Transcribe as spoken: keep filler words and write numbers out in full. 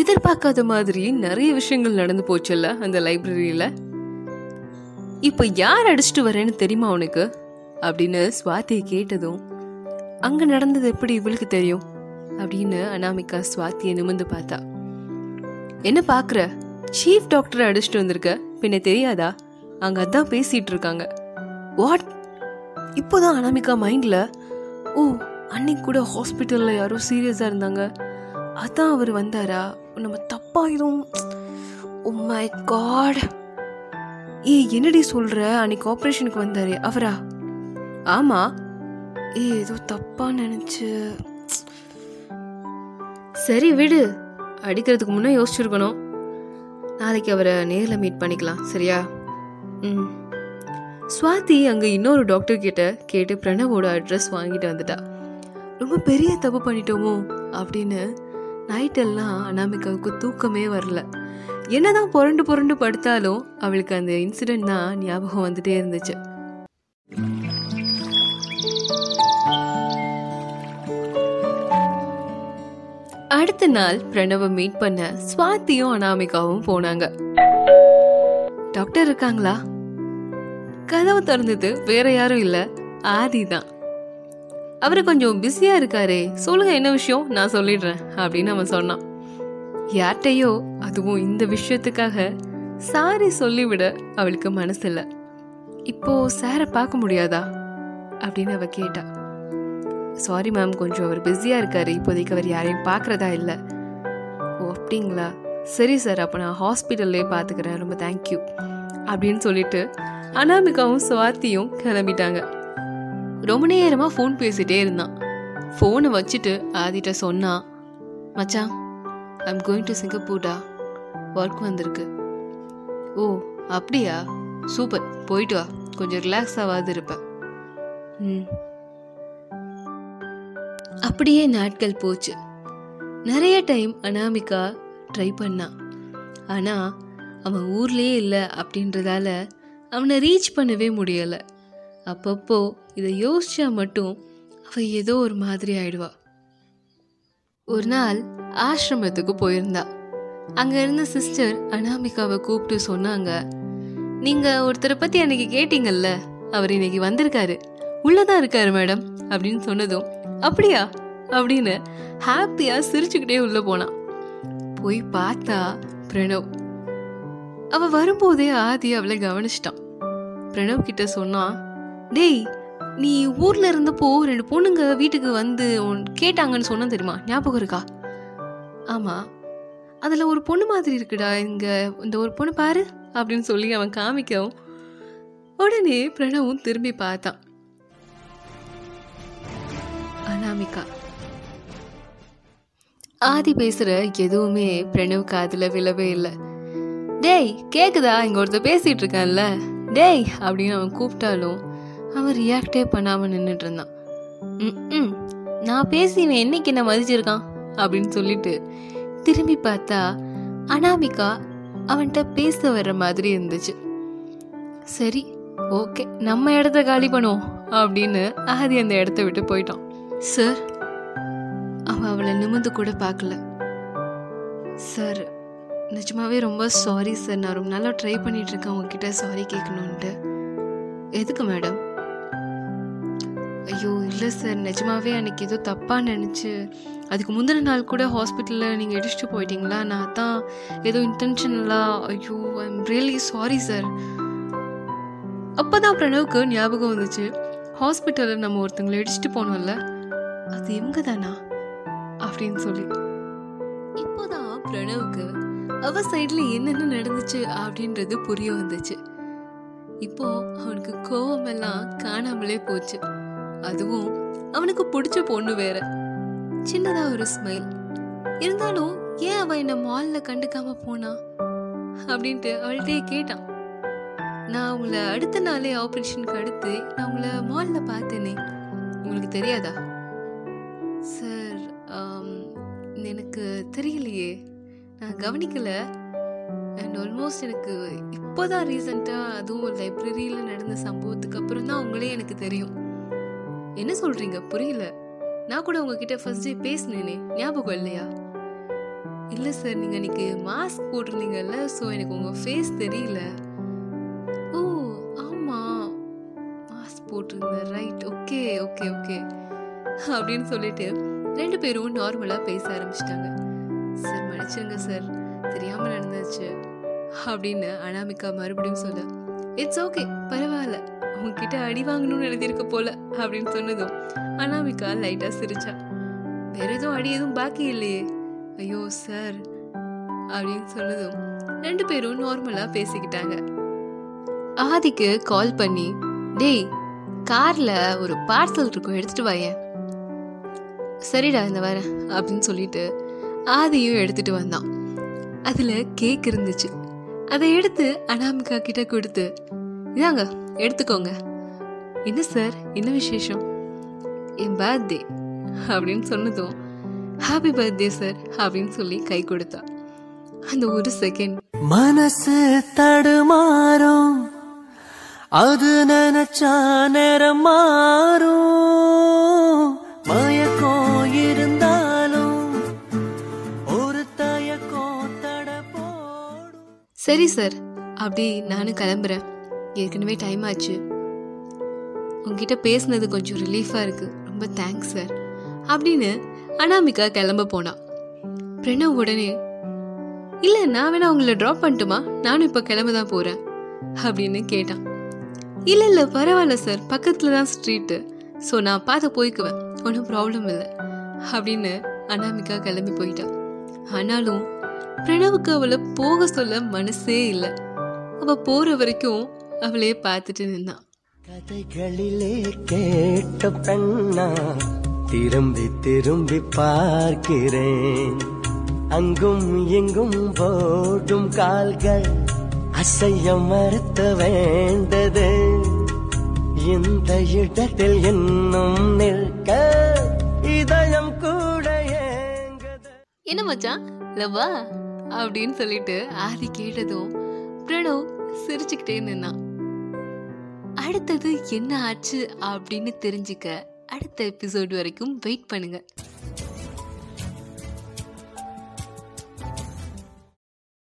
எதிர்பார்க்காத மாதிரி நிறைய விஷயங்கள் நடந்து போச்சுல்ல அந்த லைப்ரரியில. இப்போ யார் அடிச்சுட்டு வரேன்னு தெரியுமா உனக்கு அப்படின்னு சுவாதி கேட்டதும், அங்க நடந்தது எப்படி இவளுக்கு தெரியும் அப்படின்னு அனாமிகா சுவாத்தியை நிமிர்ந்து பார்த்தா. என்ன பாக்குற, சீஃப் டாக்டரை அடிச்சுட்டு வந்திருக்க, பின்ன தெரியாதா, அங்க அதான் பேசிட்டு இருக்காங்க. வாட்? இப்போதான் அனாமிகா மைண்ட்ல, ஓ அன்னைக்கு கூட ஹாஸ்பிட்டல்ல யாரோ சீரியஸா இருந்தாங்க, அதான் அவர் வந்தாரா, நம்ம தப்பா எதுவும். ஓ மை காட், ஏ என்னடி சொல்ற, அன்னைக்கு ஆப்ரேஷனுக்கு வந்தாரு அவரா? ஆமா. ஏ ஏதோ தப்பா நினைச்சு. சரி விடு, அடிக்கிறதுக்கு முன்னே யோசிச்சிருக்கணும். நாளைக்கு அவரை நேரில் மீட் பண்ணிக்கலாம், சரியா? ம். சுவாதி அங்கே இன்னொரு டாக்டர் கிட்ட கேட்டு பிரணவோட அட்ரஸ் வாங்கிட்டு வந்துட்டா. ரொம்ப பெரிய தப்பு பண்ணிட்டோமோ அப்படின்னு நைட்டெல்லாம் அனாமிகாவுக்கு தூக்கமே வரல. என்னதான் புரண்டு புரண்டு படுத்தாலும் அவளுக்கு அந்த இன்சிடென்ட் தான் ஞாபகம் வந்துட்டே இருந்துச்சு. அடுத்த நாள் பிரணவ மீட் பண்ண சுவாத்தியும் அனாமிகாவும் போனாங்க. டாக்டர் இருக்காங்களா? கதவு திறந்தது வேற யாரும் இல்ல, ஆதி தான். அவரு கொஞ்சம் பிஸியா இருக்காரே, சொல்லுங்க என்ன விஷயம், நான் சொல்லிடுறேன் அப்படின்னு அவன் சொன்னான். யார்கிட்டையோ அதுவும் இந்த விஷயத்துக்காக சாரி சொல்லிவிட அவளுக்கு மனசு இல்லை. இப்போ சாரை பார்க்க முடியாதா அப்படின்னு அவ கேட்டா. சாரி மேம், கொஞ்சம் அவர் பிஸியாக இருக்கார், இப்போதைக்கு அவர் யாரையும் பார்க்குறதா இல்லை. ஓ அப்படிங்களா, சரி சார், அப்போ நான் ஹாஸ்பிட்டல்லே பார்த்துக்கிறேன், ரொம்ப தேங்க்யூ அப்படின்னு சொல்லிட்டு அனாமிகாவும் சுவாத்தியும் கிளம்பிட்டாங்க. ரொம்ப நேரமாக ஃபோன் பேசிகிட்டே இருந்தான். ஃபோனை வச்சுட்டு ஆதிட்ட சொன்னா, மச்சான் ஐம் கோயிங் டு சிங்கப்பூர்டா, ஒர்க் வந்திருக்கு. ஓ அப்படியா, சூப்பர், போயிட்டு வா, கொஞ்சம் ரிலாக்ஸாகவாது இருப்பேன். ம். அப்படியே நாட்கள் போச்சு. நிறைய டைம் அனாமிகா ட்ரை பண்ணான், ஆனால் அவன் ஊர்லேயே இல்லை அப்படின்றதால அவனை ரீச் பண்ணவே முடியலை. அப்பப்போ இதை யோசிச்சா மட்டும் அவன் ஏதோ ஒரு மாதிரி ஆயிடுவா. ஒரு நாள் ஆசிரமத்துக்கு போயிருந்தா. அங்கே இருந்த சிஸ்டர் அனாமிகாவை கூப்பிட்டு சொன்னாங்க, நீங்கள் ஒருத்தரை பற்றி அன்னைக்கு கேட்டீங்கல்ல, அவர் இன்னைக்கு வந்திருக்காரு, உள்ளதான் இருக்காரு மேடம் அப்படின்னு சொன்னதும், அப்படியா அப்படின்னு ஹாப்பியா சிரிச்சுக்கிட்டே உள்ள போனான். போய் பார்த்தா பிரணவ். அவ வரும்போதே ஆதி அவளை கவனிச்சிட்டான். பிரணவ் கிட்ட சொன்னா, டேய் நீ ஊர்ல இருந்தப்போ ரெண்டு பொண்ணுங்க வீட்டுக்கு வந்து கேட்டாங்கன்னு சொன்ன தெரியுமா, ஞாபகம் இருக்கா? ஆமா, அதுல ஒரு பொண்ணு மாதிரி இருக்குடா, இங்க இந்த ஒரு பொண்ணு பாரு அப்படின்னு சொல்லி அவன் காமிக்கவும், உடனே பிரணவும் திரும்பி பார்த்தான். அனாமிகா. ஆதி பேசுற எதுவுமே பிரணவ் காதுல விழவே இல்லை. டேய் கேக்குதா, இங்க ஒருத்தர் பேசிட்டு இருக்கான்ல, டேய் அப்படின்னு அவன் கூப்பிட்டாலும் அவன் ரியாக்டே பண்ணாம நின்றுட்டு இருந்தான். ம், நான் பேசினேன், என்னைக்கு என்ன மதிச்சிருக்கான் அப்படின்னு சொல்லிட்டு திரும்பி பார்த்தா அனாமிகா அவன்கிட்ட பேச வர்ற மாதிரி இருந்துச்சு. சரி ஓகே, நம்ம இடத்த காலி பண்ணுவோம் அப்படின்னு ஆதி அந்த இடத்த விட்டு போயிட்டான். சார், அவன் அவளை நிமிர்ந்து கூட பார்க்கல. சார் நிஜமாவே ரொம்ப சாரி சார், நான் ரொம்ப நல்லா ட்ரை பண்ணிட்டு இருக்கேன் உங்ககிட்ட சாரி கேட்கணுன்ட்டு. எதுக்கு மேடம்? ஐயோ இல்லை சார், நிஜமாவே அன்னைக்கு ஏதோ தப்பா நினைச்சு, அதுக்கு முந்தின நாள் கூட ஹாஸ்பிட்டலில் நீங்கள் இடிச்சுட்டு போயிட்டீங்களா, நான் தான் ஏதோ இன்டென்ஷனலா. ஐயோ I am really sorry sir. அப்போதான் பிரணவுக்கு ஞாபகம் வந்துச்சு, ஹாஸ்பிட்டலில் நம்ம ஒருத்தங்களை இடிச்சுட்டு போனோம்ல, அது இவங்க தானா அப்படின்னு சொல்லி. இப்போதான் பிரணவுக்கு அவ சைடில் என்னென்ன நடந்துச்சு அப்படின்றது புரிய வந்துச்சு. இப்போ அவனுக்கு கோபம் எல்லாம் காணாமலே போச்சு. அதுவும் அவனுக்கு பிடிச்ச பொண்ணு வேற. சின்னதா ஒரு ஸ்மைல் இருந்தாலும், ஏன் அவன் என்ன மால்ல கண்டுக்காம போனா அப்படின்ட்டு அவள்கிட்டே கேட்டான். நான் அவங்கள அடுத்த நாளே ஆப்ரேஷனுக்கு அடுத்து நான் அவங்கள மால்ல பார்த்தேனே, உங்களுக்கு தெரியாதா? சார் எனக்கு தெரியலையே, நான் கவனிக்கலை, அண்ட் ஆல்மோஸ்ட் எனக்கு இப்போதான் ரீசெண்டாக, அதுவும் லைப்ரரியில் நடந்த சம்பவத்துக்கு அப்புறம் தான் உங்களே எனக்கு தெரியும். என்ன சொல்கிறீங்க புரியல, நான் கூட உங்ககிட்ட ஃபர்ஸ்ட் டே பேசினேனே, ஞாபகம் இல்லையா? இல்லை சார், நீங்கள் இன்னைக்கு மாஸ்க் போட்டிருந்தீங்கல்ல, ஸோ எனக்கு உங்கள் ஃபேஸ் தெரியல. ஓ ஆமாம், மாஸ்க் போட்டிருந்தேன், ரைட், ஓகே ஓகே ஓகே அப்படின்னு சொல்லிட்டு ரெண்டு பேரும் நார்மலாக பேச ஆரம்பிச்சிட்டாங்க. சார் மன்னிச்சிருங்க சார், தெரியாமல் நடந்துச்சு அப்படின்னு அனாமிகா மறுபடியும் சொல்ல, இட்ஸ் ஓகே பரவாயில்ல, உங்ககிட்ட அடி வாங்கணும்னு எழுதியிருக்க போல அப்படின்னு சொன்னதும் அனாமிகா லைட்டாக சிரிச்சா. வேற எதுவும் அடி எதுவும் பாக்கி இல்லையே, ஐயோ சார் அப்படின்னு சொன்னதும் ரெண்டு பேரும் நார்மலா பேசிக்கிட்டாங்க. ஆதிக்கு கால் பண்ணி, டேய் கார்ல ஒரு பார்சல் இருக்கும் எடுத்துட்டு வாயேன். சரிடா இந்த வரேன் அப்படின்னு சொல்லிட்டு ஆதியும் எடுத்துட்டு வந்தான். அதுல கேக் இருந்துச்சு. அதை எடுத்து அனாமிகா கிட்ட கொடுத்து, இதாங்க எடுத்துக்கோங்க. என்ன சார் என்ன விசேஷம்? என் பர்த்டே அப்படின்னு சொன்னதும் ஹாப்பி பர்த்டே சார் அப்படின்னு சொல்லி கை கொடுத்தா. அந்த ஒரு செகண்ட் மனசு தடுமாறும், அது நினைச்சா நேரம் மாறும், மயக்கம் இருந்தாலும் ஒரு தயக்கம் தட போடும். சரி சார் அப்படி நானும் கிளம்புறேன், ஏற்கனவே டைம் ஆச்சு, உங்ககிட்ட பேசுனது கொஞ்சம் ரிலீஃபாக இருக்கு, ரொம்ப தேங்க்ஸ் சார் அப்படின்னு அனாமிகா கிளம்ப போனா. பிரணவ் உடனே, இல்லை நான் வேணா உங்களை ட்ராப் பண்ணிட்டுமா, நானும் இப்போ கிளம்ப தான் போகிறேன் அப்படின்னு கேட்டான். இல்லை இல்லை பரவாயில்ல சார், பக்கத்தில் தான் ஸ்ட்ரீட்டு, ஸோ நான் பார்த்து போய்க்குவேன், ஒன்றும் ப்ராப்ளம் இல்லை அப்படின்னு அனாமிகா கிளம்பி போயிட்டான். ஆனாலும் பிரணவுக்கு அவளை போக சொல்ல மனசே இல்லை. அவள் போகிற வரைக்கும் அவளே பார்த்துட்டு நின்னான். கதைகளிலே கேட்ட பெண்ணா திரும்பி திரும்பி பார்க்கிறேன், அங்கும் எங்கும் போடும் கால்கள் அசைய மறுத்த வேண்டது, இந்த இடத்தில் இன்னும் நிற்க இதயம் கூட ஏங்குது. என்ன மச்சான் லவ்வா அப்படின்னு சொல்லிட்டு ஆதி கேட்டதும் பிரணவ் சிரிச்சுக்கிட்டே நின்னான். அடுத்தது என்ன ஆச்சு அப்படின்னு தெரிஞ்சுக்க அடுத்த எபிசோடு வரைக்கும் வெயிட் பண்ணுங்க.